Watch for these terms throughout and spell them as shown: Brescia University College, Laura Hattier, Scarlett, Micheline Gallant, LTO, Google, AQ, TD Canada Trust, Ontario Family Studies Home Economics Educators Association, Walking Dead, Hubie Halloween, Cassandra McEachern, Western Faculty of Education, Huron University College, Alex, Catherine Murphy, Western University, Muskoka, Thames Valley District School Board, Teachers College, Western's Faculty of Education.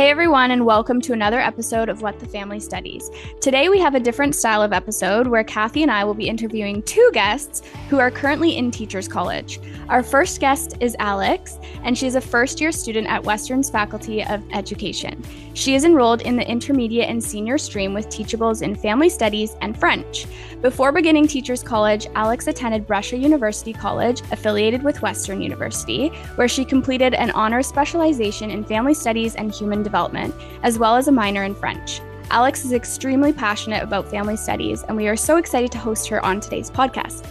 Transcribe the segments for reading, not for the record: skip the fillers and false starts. Hey everyone, and welcome to another episode of What the Family Studies. Today we have a different style of episode where Kathy and I will be interviewing two guests who are currently in Teachers College. Our first guest is Alex, and she's a first-year student at Western's Faculty of Education. She is enrolled in the intermediate and senior stream with teachables in Family Studies and French. Before beginning Teachers College, Alex attended Brescia University College, affiliated with Western University, where she completed an honors specialization in Family Studies and Human Development, as well as a minor in French. Alex is extremely passionate about family studies, and we are so excited to host her on today's podcast.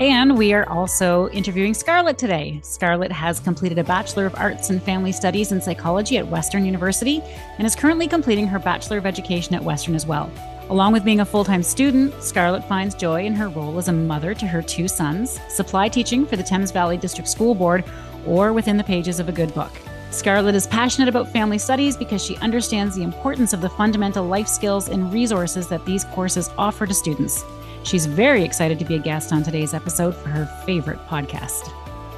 And we are also interviewing Scarlett today. Scarlett has completed a Bachelor of Arts in Family Studies and Psychology at Western University and is currently completing her Bachelor of Education at Western as well. Along with being a full-time student, Scarlett finds joy in her role as a mother to her two sons, supply teaching for the Thames Valley District School Board, or within the pages of a good book. Scarlett is passionate about family studies because she understands the importance of the fundamental life skills and resources that these courses offer to students. She's very excited to be a guest on today's episode for her favorite podcast.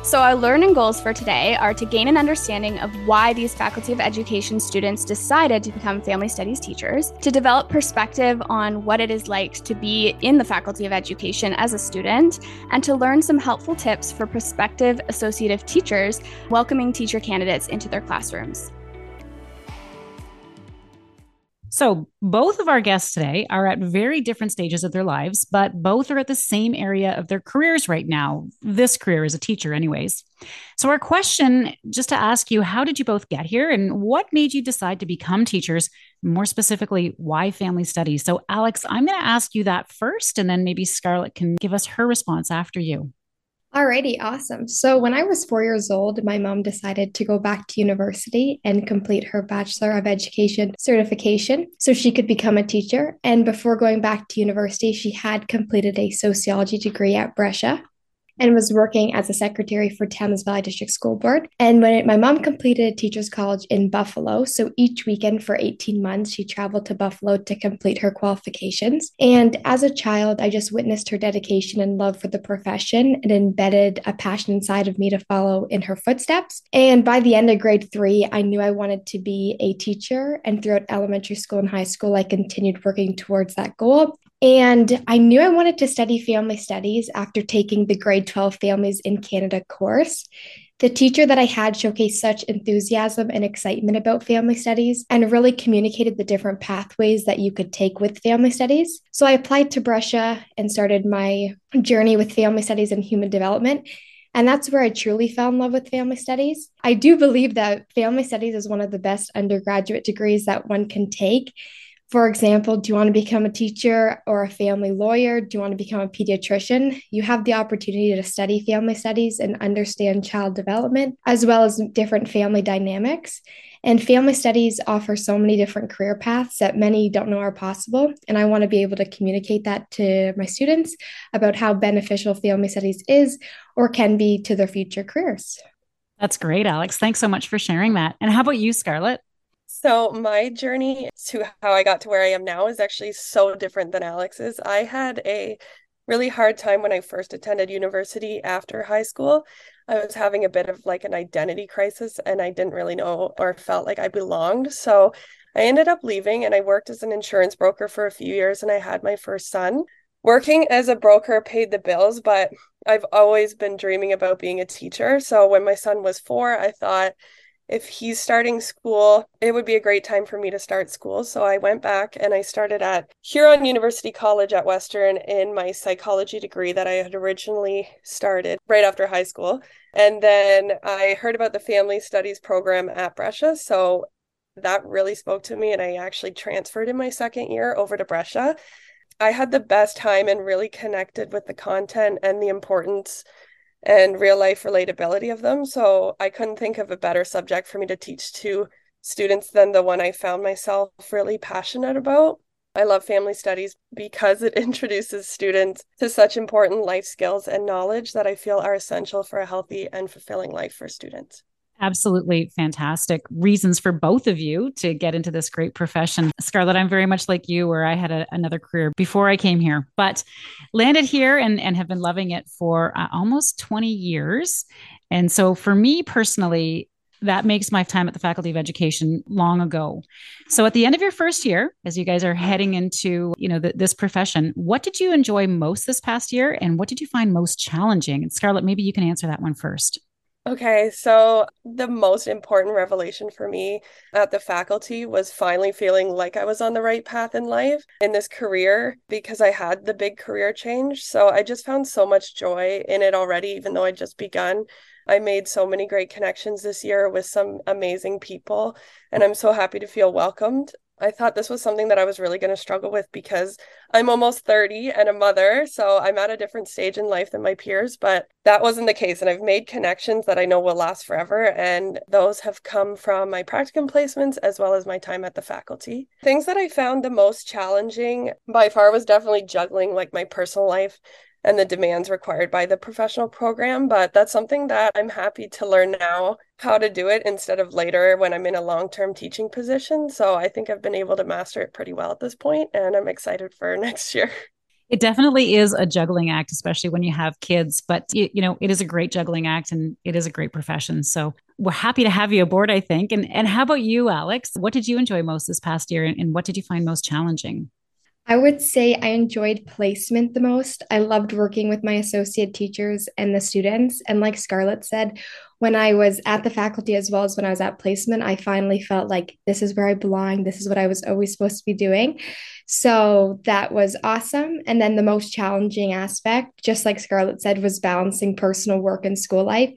So our learning goals for today are to gain an understanding of why these Faculty of Education students decided to become family studies teachers, to develop perspective on what it is like to be in the Faculty of Education as a student, and to learn some helpful tips for prospective associative teachers welcoming teacher candidates into their classrooms. So both of our guests today are at very different stages of their lives, but both are at the same area of their careers right now. This career as a teacher anyways. So our question, just to ask you, how did you both get here and what made you decide to become teachers? More specifically, why family studies? So Alex, I'm going to ask you that first, and then maybe Scarlett can give us her response after you. Alrighty, awesome. So when I was 4 years old, my mom decided to go back to university and complete her Bachelor of Education certification so she could become a teacher. And before going back to university, she had completed a sociology degree at Brescia and was working as a secretary for Thames Valley District School Board. And my mom completed Teachers College in Buffalo. So each weekend for 18 months, she traveled to Buffalo to complete her qualifications. And as a child, I just witnessed her dedication and love for the profession and embedded a passion inside of me to follow in her footsteps. And by the end of grade 3, I knew I wanted to be a teacher. And throughout elementary school and high school, I continued working towards that goal. And I knew I wanted to study family studies after taking the grade 12 Families in Canada course. The teacher that I had showcased such enthusiasm and excitement about family studies and really communicated the different pathways that you could take with family studies. So I applied to Brescia and started my journey with family studies and human development. And that's where I truly fell in love with family studies. I do believe that family studies is one of the best undergraduate degrees that one can take. For example, do you want to become a teacher or a family lawyer? Do you want to become a pediatrician? You have the opportunity to study family studies and understand child development, as well as different family dynamics. And family studies offer so many different career paths that many don't know are possible. And I want to be able to communicate that to my students about how beneficial family studies is or can be to their future careers. That's great, Alex. Thanks so much for sharing that. And how about you, Scarlett? So my journey to how I got to where I am now is actually so different than Alex's. I had a really hard time when I first attended university after high school. I was having a bit of like an identity crisis and I didn't really know or felt like I belonged. So I ended up leaving and I worked as an insurance broker for a few years and I had my first son. Working as a broker paid the bills, but I've always been dreaming about being a teacher. So when my son was 4, I thought, if he's starting school, it would be a great time for me to start school. So I went back and I started at Huron University College at Western in my psychology degree that I had originally started right after high school. And then I heard about the family studies program at Brescia. So that really spoke to me. And I actually transferred in my second year over to Brescia. I had the best time and really connected with the content and the importance and real life relatability of them. So I couldn't think of a better subject for me to teach to students than the one I found myself really passionate about. I love family studies because it introduces students to such important life skills and knowledge that I feel are essential for a healthy and fulfilling life for students. Absolutely fantastic reasons for both of you to get into this great profession. Scarlett, I'm very much like you where I had another career before I came here, but landed here and have been loving it for almost 20 years. And so for me personally, that makes my time at the Faculty of Education long ago. So at the end of your first year, as you guys are heading into, this profession, what did you enjoy most this past year? And what did you find most challenging? And Scarlett, maybe you can answer that one first. Okay, so the most important revelation for me at the faculty was finally feeling like I was on the right path in life, in this career, because I had the big career change. So I just found so much joy in it already, even though I'd just begun. I made so many great connections this year with some amazing people, and I'm so happy to feel welcomed. I thought this was something that I was really going to struggle with because I'm almost 30 and a mother, so I'm at a different stage in life than my peers, but that wasn't the case. And I've made connections that I know will last forever, and those have come from my practicum placements as well as my time at the faculty. Things that I found the most challenging by far was definitely juggling my personal life and the demands required by the professional program. But that's something that I'm happy to learn now how to do it instead of later when I'm in a long-term teaching position. So I think I've been able to master it pretty well at this point, and I'm excited for next year. It definitely is a juggling act, especially when you have kids, but it is a great juggling act and it is a great profession. So we're happy to have you aboard, I think. And how about you, Alex? What did you enjoy most this past year, and what did you find most challenging? I would say I enjoyed placement the most. I loved working with my associate teachers and the students. And like Scarlett said, when I was at the faculty as well as when I was at placement, I finally felt like this is where I belong. This is what I was always supposed to be doing. So that was awesome. And then the most challenging aspect, just like Scarlett said, was balancing personal work and school life.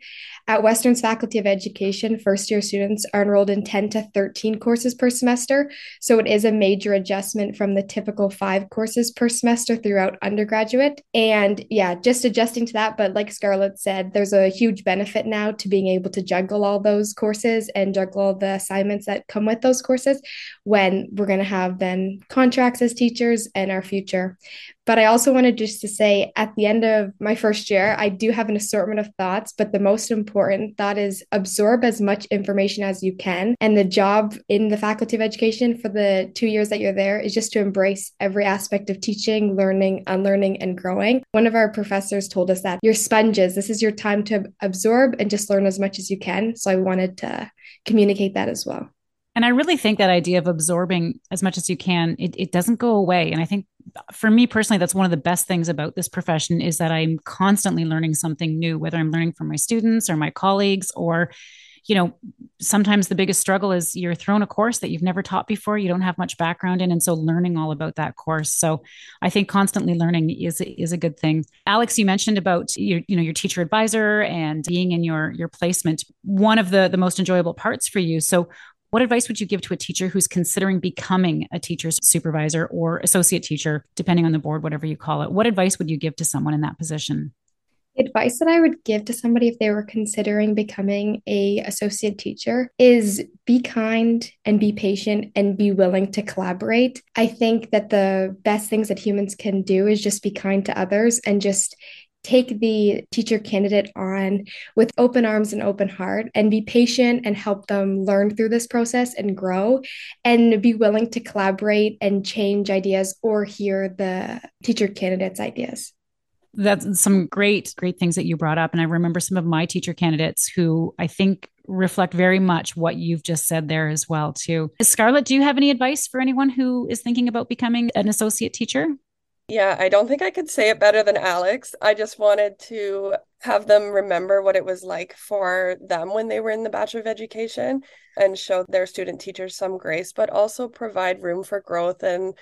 At Western's Faculty of Education, first-year students are enrolled in 10 to 13 courses per semester, so it is a major adjustment from the typical 5 courses per semester throughout undergraduate. And yeah, just adjusting to that, but like Scarlett said, there's a huge benefit now to being able to juggle all those courses and juggle all the assignments that come with those courses when we're going to have then contracts as teachers and our future. But I also wanted just to say at the end of my first year, I do have an assortment of thoughts, but the most important thought is absorb as much information as you can. And the job in the Faculty of Education for the 2 years that you're there is just to embrace every aspect of teaching, learning, unlearning, and growing. One of our professors told us that you're sponges. This is your time to absorb and just learn as much as you can. So I wanted to communicate that as well. And I really think that idea of absorbing as much as you can, it doesn't go away. And I think for me personally, that's one of the best things about this profession is that I'm constantly learning something new, whether I'm learning from my students or my colleagues or, sometimes the biggest struggle is you're thrown a course that you've never taught before, you don't have much background in. And so learning all about that course. So I think constantly learning is a good thing. Alex, you mentioned about your teacher advisor and being in your placement, one of the most enjoyable parts for you. So what advice would you give to a teacher who's considering becoming a teacher's supervisor or associate teacher, depending on the board, whatever you call it? What advice would you give to someone in that position? Advice that I would give to somebody if they were considering becoming an associate teacher is be kind and be patient and be willing to collaborate. I think that the best things that humans can do is just be kind to others and just take the teacher candidate on with open arms and open heart and be patient and help them learn through this process and grow and be willing to collaborate and change ideas or hear the teacher candidate's ideas. That's some great, great things that you brought up. And I remember some of my teacher candidates who I think reflect very much what you've just said there as well too. Scarlett, do you have any advice for anyone who is thinking about becoming an associate teacher? Yeah, I don't think I could say it better than Alex. I just wanted to have them remember what it was like for them when they were in the Bachelor of Education and show their student teachers some grace, but also provide room for growth and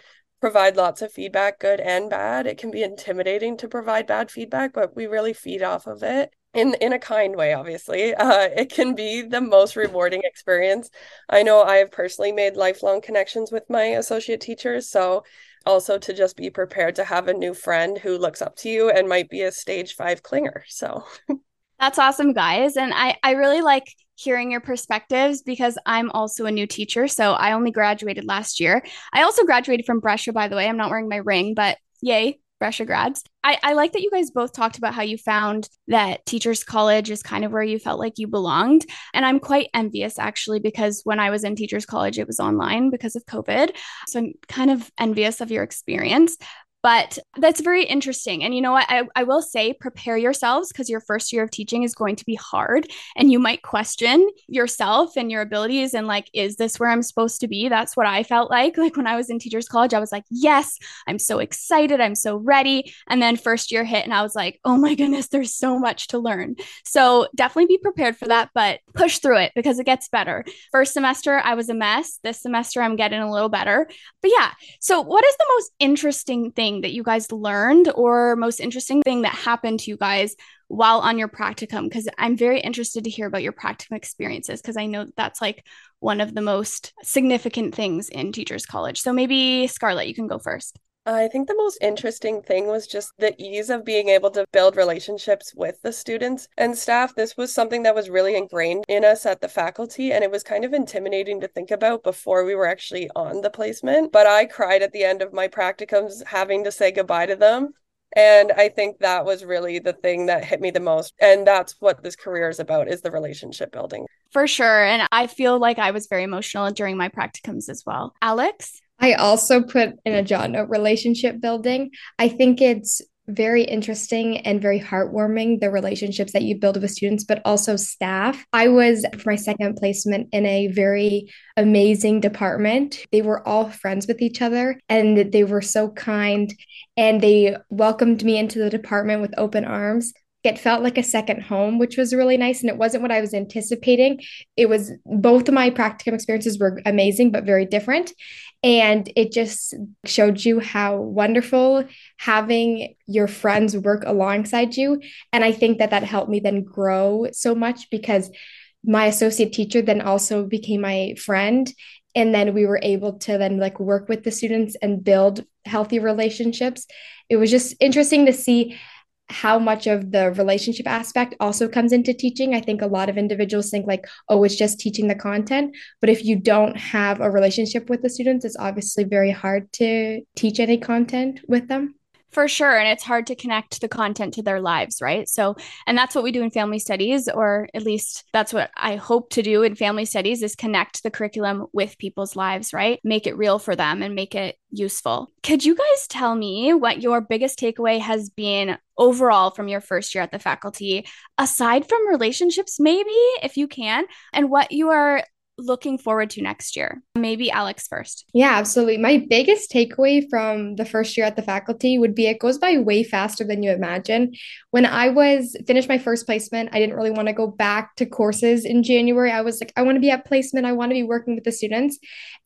provide lots of feedback, good and bad. It can be intimidating to provide bad feedback, but we really feed off of it. In a kind way, obviously, it can be the most rewarding experience. I know I have personally made lifelong connections with my associate teachers. So also to just be prepared to have a new friend who looks up to you and might be a stage 5 clinger. So that's awesome, guys. And I really like hearing your perspectives because I'm also a new teacher. So I only graduated last year. I also graduated from Brescia, by the way. I'm not wearing my ring, but yay. Brescia grads. I like that you guys both talked about how you found that Teachers College is kind of where you felt like you belonged. And I'm quite envious actually, because when I was in Teachers College, it was online because of COVID. So I'm kind of envious of your experience. But that's very interesting. And you know what, I will say, prepare yourselves, because your first year of teaching is going to be hard and you might question yourself and your abilities and like, is this where I'm supposed to be? That's what I felt like when I was in Teachers College, I was like, yes, I'm so excited. I'm so ready. And then first year hit and I was like, oh my goodness, there's so much to learn. So definitely be prepared for that, but push through it because it gets better. First semester, I was a mess. This semester, I'm getting a little better. But yeah, so what is the most interesting thing that you guys learned, or most interesting thing that happened to you guys while on your practicum? Because I'm very interested to hear about your practicum experiences, because I know that's like one of the most significant things in Teachers College. So maybe Scarlett, you can go first. I think the most interesting thing was just the ease of being able to build relationships with the students and staff. This was something that was really ingrained in us at the faculty, and it was kind of intimidating to think about before we were actually on the placement. But I cried at the end of my practicums having to say goodbye to them. And I think that was really the thing that hit me the most. And that's what this career is about, is the relationship building. For sure. And I feel like I was very emotional during my practicums as well. Alex? I also put in a job note, relationship building. I think it's very interesting and very heartwarming, the relationships that you build with students, but also staff. I was, for my second placement, in a very amazing department. They were all friends with each other and they were so kind and they welcomed me into the department with open arms. It felt like a second home, which was really nice. And it wasn't what I was anticipating. It was, both of my practicum experiences were amazing, but very different. And it just showed you how wonderful having your friends work alongside you. And I think that helped me then grow so much, because my associate teacher then also became my friend. And then we were able to then like work with the students and build healthy relationships. It was just interesting to see how much of the relationship aspect also comes into teaching. I think a lot of individuals think like, oh, it's just teaching the content. But if you don't have a relationship with the students, it's obviously very hard to teach any content with them. For sure. And it's hard to connect the content to their lives, right? So, and that's what we do in family studies, or at least that's what I hope to do in family studies, is connect the curriculum with people's lives, right? Make it real for them and make it useful. Could you guys tell me what your biggest takeaway has been overall from your first year at the faculty, aside from relationships, maybe, if you can, and what you are looking forward to next year? Maybe Alex first. Yeah, absolutely. My biggest takeaway from the first year at the faculty would be it goes by way faster than you imagine. When I finished my first placement, I didn't really want to go back to courses in January. I was like, I want to be at placement. I want to be working with the students.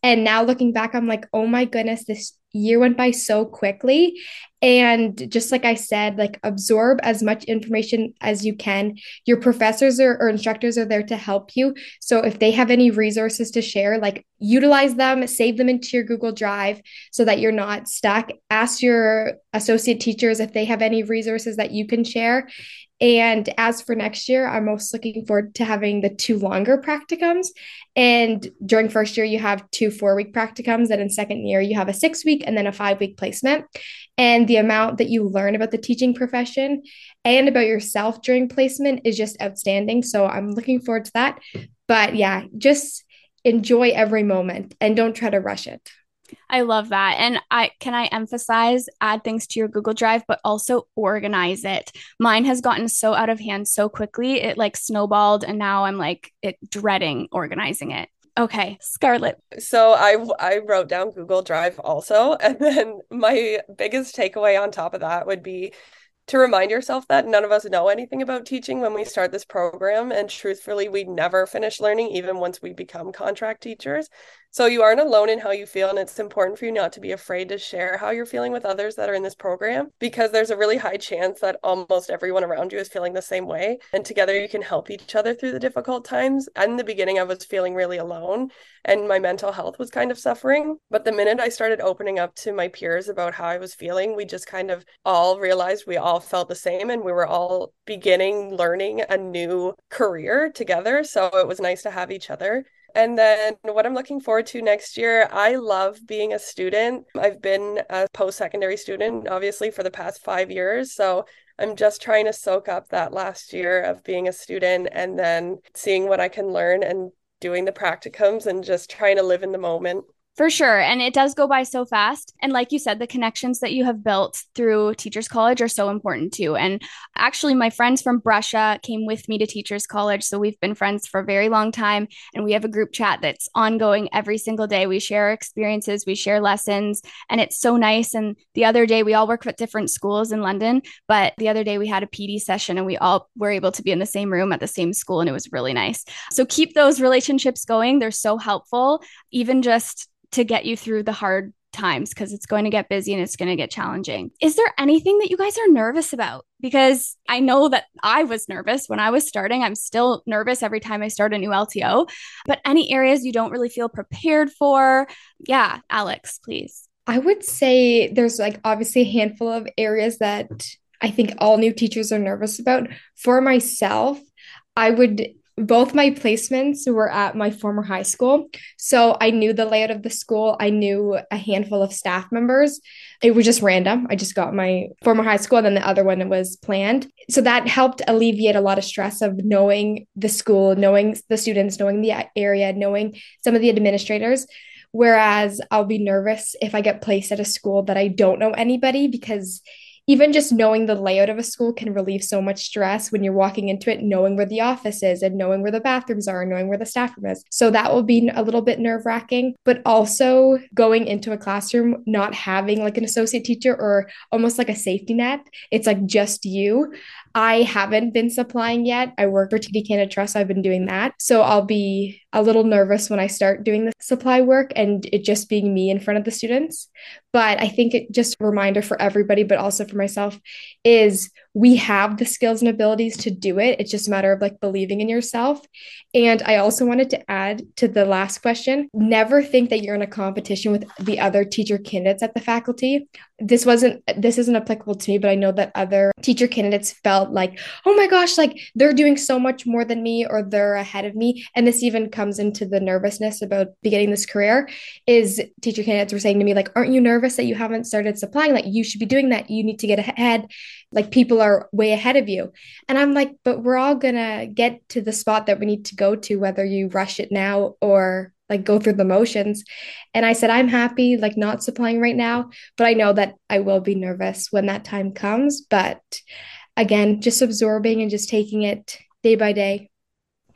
And now looking back, I'm like, oh my goodness, this year went by so quickly. And just like I said, like, absorb as much information as you can. Your professors or instructors are there to help you. So if they have any resources to share, like, utilize them, save them into your Google Drive so that you're not stuck. Ask your associate teachers if they have any resources that you can share. And as for next year, I'm most looking forward to having the two longer practicums. And during first year, you have 2 four-week practicums. And in second year, you have a 6-week and then a 5-week placement. And the amount that you learn about the teaching profession and about yourself during placement is just outstanding. So I'm looking forward to that. But yeah, just enjoy every moment and don't try to rush it. I love that. And I emphasize, add things to your Google Drive, but also organize it. Mine has gotten so out of hand so quickly. It like snowballed and now I'm like dreading organizing it. Okay, Scarlett. So I wrote down Google Drive also. And then my biggest takeaway on top of that would be to remind yourself that none of us know anything about teaching when we start this program. And truthfully, we never finish learning, even once we become contract teachers. So you aren't alone in how you feel. And it's important for you not to be afraid to share how you're feeling with others that are in this program, because there's a really high chance that almost everyone around you is feeling the same way. And together you can help each other through the difficult times. In the beginning, I was feeling really alone and my mental health was kind of suffering. But the minute I started opening up to my peers about how I was feeling, we just kind of all realized we all felt the same, and we were all beginning learning a new career together. So it was nice to have each other. And then what I'm looking forward to next year, I love being a student. I've been a post-secondary student, obviously, for the past 5 years. So I'm just trying to soak up that last year of being a student and then seeing what I can learn and doing the practicums and just trying to live in the moment. For sure. And it does go by so fast. And like you said, the connections that you have built through Teachers College are so important too. And actually, my friends from Brescia came with me to Teachers College. So we've been friends for a very long time. And we have a group chat that's ongoing every single day. We share experiences, we share lessons, and it's so nice. And the other day, we all work with different schools in London. But the other day, we had a PD session and we all were able to be in the same room at the same school. And it was really nice. So keep those relationships going. They're so helpful, even just to get you through the hard times, because it's going to get busy and it's going to get challenging. Is there anything that you guys are nervous about? Because I know that I was nervous when I was starting. I'm still nervous every time I start a new LTO, but any areas you don't really feel prepared for? Yeah, Alex, please. I would say there's obviously a handful of areas that I think all new teachers are nervous about. For myself, both my placements were at my former high school, so I knew the layout of the school. I knew a handful of staff members. It was just random. I just got my former high school, and then the other one was planned. So that helped alleviate a lot of stress of knowing the school, knowing the students, knowing the area, knowing some of the administrators. Whereas I'll be nervous if I get placed at a school that I don't know anybody, because even just knowing the layout of a school can relieve so much stress when you're walking into it, knowing where the office is and knowing where the bathrooms are and knowing where the staff room is. So that will be a little bit nerve wracking, but also going into a classroom, not having an associate teacher or almost a safety net. It's just you. I haven't been supplying yet. I work for TD Canada Trust. I've been doing that. So I'll be a little nervous when I start doing the supply work and it just being me in front of the students. But I think it just a reminder for everybody, but also for myself, is we have the skills and abilities to do it. It's just a matter of believing in yourself. And I also wanted to add to the last question, never think that you're in a competition with the other teacher candidates at the faculty. This isn't applicable to me, but I know that other teacher candidates felt oh my gosh, they're doing so much more than me, or they're ahead of me. And this even comes into the nervousness about beginning this career, is teacher candidates were saying to me, aren't you nervous that you haven't started supplying? You should be doing that. You need to get ahead. People are way ahead of you. And I'm but we're all gonna get to the spot that we need to go to, whether you rush it now or go through the motions. And I said, I'm happy, not supplying right now, but I know that I will be nervous when that time comes. But again, just absorbing and just taking it day by day.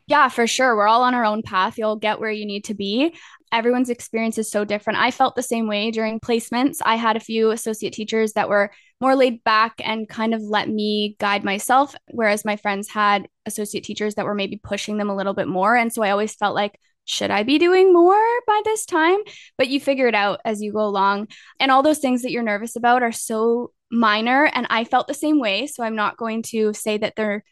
Yeah, for sure. We're all on our own path. You'll get where you need to be. Everyone's experience is so different. I felt the same way during placements. I had a few associate teachers that were more laid back and kind of let me guide myself, whereas my friends had associate teachers that were maybe pushing them a little bit more. And so I always felt should I be doing more by this time? But you figure it out as you go along. And all those things that you're nervous about are so minor. And I felt the same way. So I'm not going to say that they're,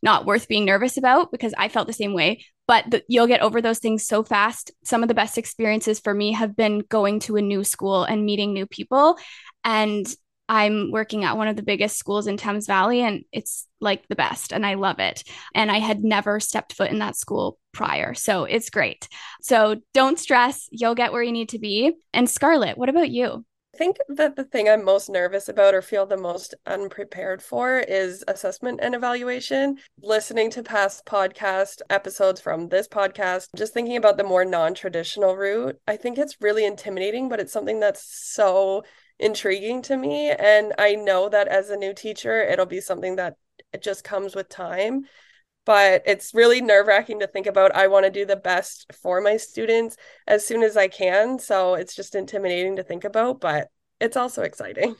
not worth being nervous about, because I felt the same way. But you'll get over those things so fast. Some of the best experiences for me have been going to a new school and meeting new people. And I'm working at one of the biggest schools in Thames Valley, and it's the best, and I love it. And I had never stepped foot in that school prior. So it's great. So don't stress. You'll get where you need to be. And Scarlett, what about you? I think that the thing I'm most nervous about or feel the most unprepared for is assessment and evaluation. Listening to past podcast episodes from this podcast, just thinking about the more non-traditional route, I think it's really intimidating, but it's something that's so intriguing to me. And I know that as a new teacher, it'll be something that it just comes with time. But it's really nerve-wracking to think about. I want to do the best for my students as soon as I can. So it's just intimidating to think about, but it's also exciting.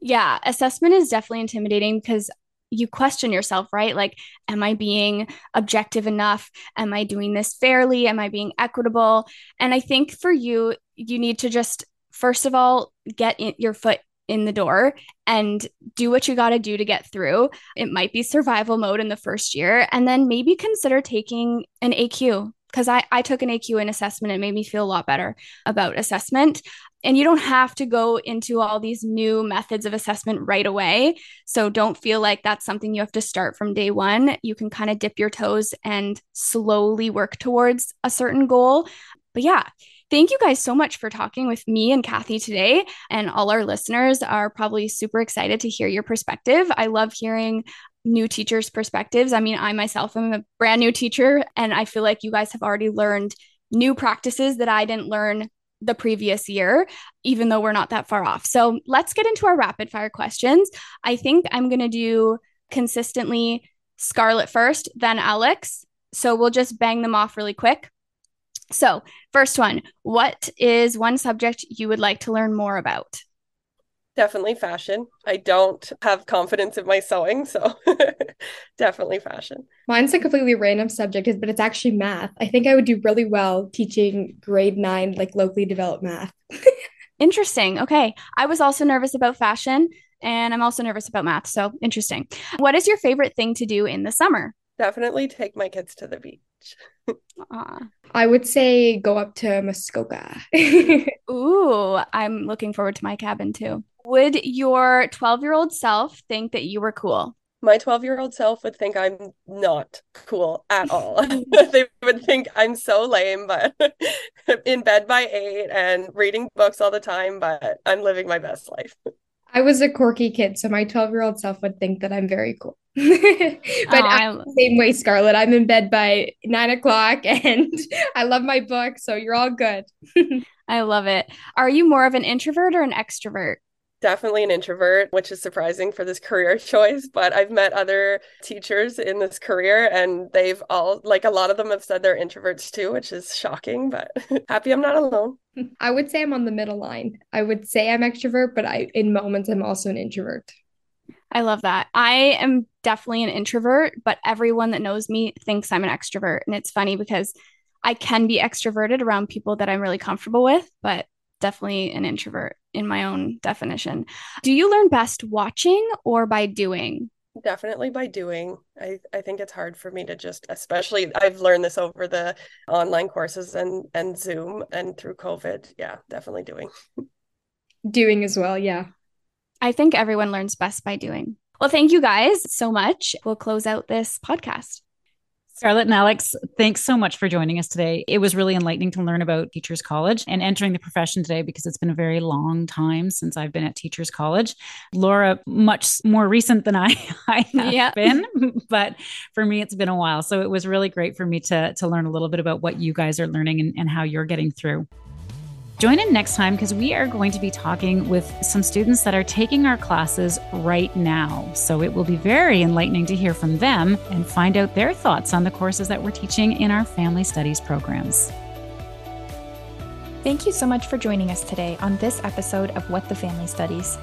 Yeah, assessment is definitely intimidating because you question yourself, right? Am I being objective enough? Am I doing this fairly? Am I being equitable? And I think for you, you need to just, first of all, get your foot in the door and do what you got to do to get through. It might be survival mode in the first year, and then maybe consider taking an AQ, because I took an AQ in assessment. It made me feel a lot better about assessment. And you don't have to go into all these new methods of assessment right away. So don't feel like that's something you have to start from day one. You can kind of dip your toes and slowly work towards a certain goal. But yeah, thank you guys so much for talking with me and Kathy today. And all our listeners are probably super excited to hear your perspective. I love hearing new teachers' perspectives. I mean, I myself am a brand new teacher, and I feel like you guys have already learned new practices that I didn't learn the previous year, even though we're not that far off. So let's get into our rapid fire questions. I think I'm going to do consistently Scarlett first, then Alex. So we'll just bang them off really quick. So first one, what is one subject you would like to learn more about? Definitely fashion. I don't have confidence in my sewing, so definitely fashion. Mine's a completely random subject, but it's actually math. I think I would do really well teaching grade 9, like locally developed math. Interesting. Okay. I was also nervous about fashion, and I'm also nervous about math, so interesting. What is your favorite thing to do in the summer? Definitely take my kids to the beach. I would say go up to Muskoka. Ooh, I'm looking forward to my cabin too. Would your 12-year-old self think that you were cool? My 12-year-old self would think I'm not cool at all. They would think I'm so lame, but in bed by 8 and reading books all the time, but I'm living my best life. I was a quirky kid, so my 12-year-old self would think that I'm very cool. But the same way, Scarlett, I'm in bed by 9 o'clock and I love my book, so you're all good. I love it. Are you more of an introvert or an extrovert? Definitely an introvert, which is surprising for this career choice, but I've met other teachers in this career and they've all, like a lot of them have said they're introverts too, which is shocking, but happy I'm not alone. I would say I'm on the middle line. I would say I'm extrovert, but in moments, I'm also an introvert. I love that. I am definitely an introvert, but everyone that knows me thinks I'm an extrovert. And it's funny because I can be extroverted around people that I'm really comfortable with, but definitely an introvert in my own definition. Do you learn best watching or by doing? Definitely by doing. I think it's hard for me to just, especially I've learned this over the online courses and Zoom and through COVID. Yeah, definitely doing. Doing as well. Yeah. I think everyone learns best by doing. Well, thank you guys so much. We'll close out this podcast. Scarlett and Alex, thanks so much for joining us today. It was really enlightening to learn about Teachers College and entering the profession today because it's been a very long time since I've been at Teachers College. Laura, much more recent than I have been, but for me, it's been a while. So it was really great for me to learn a little bit about what you guys are learning and how you're getting through. Join in next time because we are going to be talking with some students that are taking our classes right now. So it will be very enlightening to hear from them and find out their thoughts on the courses that we're teaching in our Family Studies programs. Thank you so much for joining us today on this episode of What the Family Studies.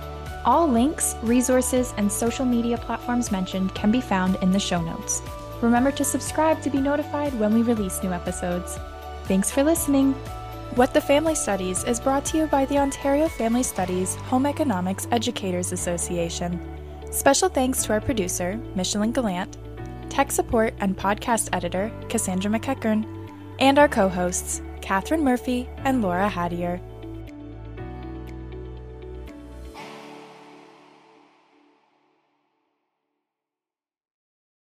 All links, resources, and social media platforms mentioned can be found in the show notes. Remember to subscribe to be notified when we release new episodes. Thanks for listening. What the Family Studies is brought to you by the Ontario Family Studies Home Economics Educators Association. Special thanks to our producer, Micheline Gallant, tech support and podcast editor, Cassandra McEachern, and our co-hosts, Catherine Murphy and Laura Hattier.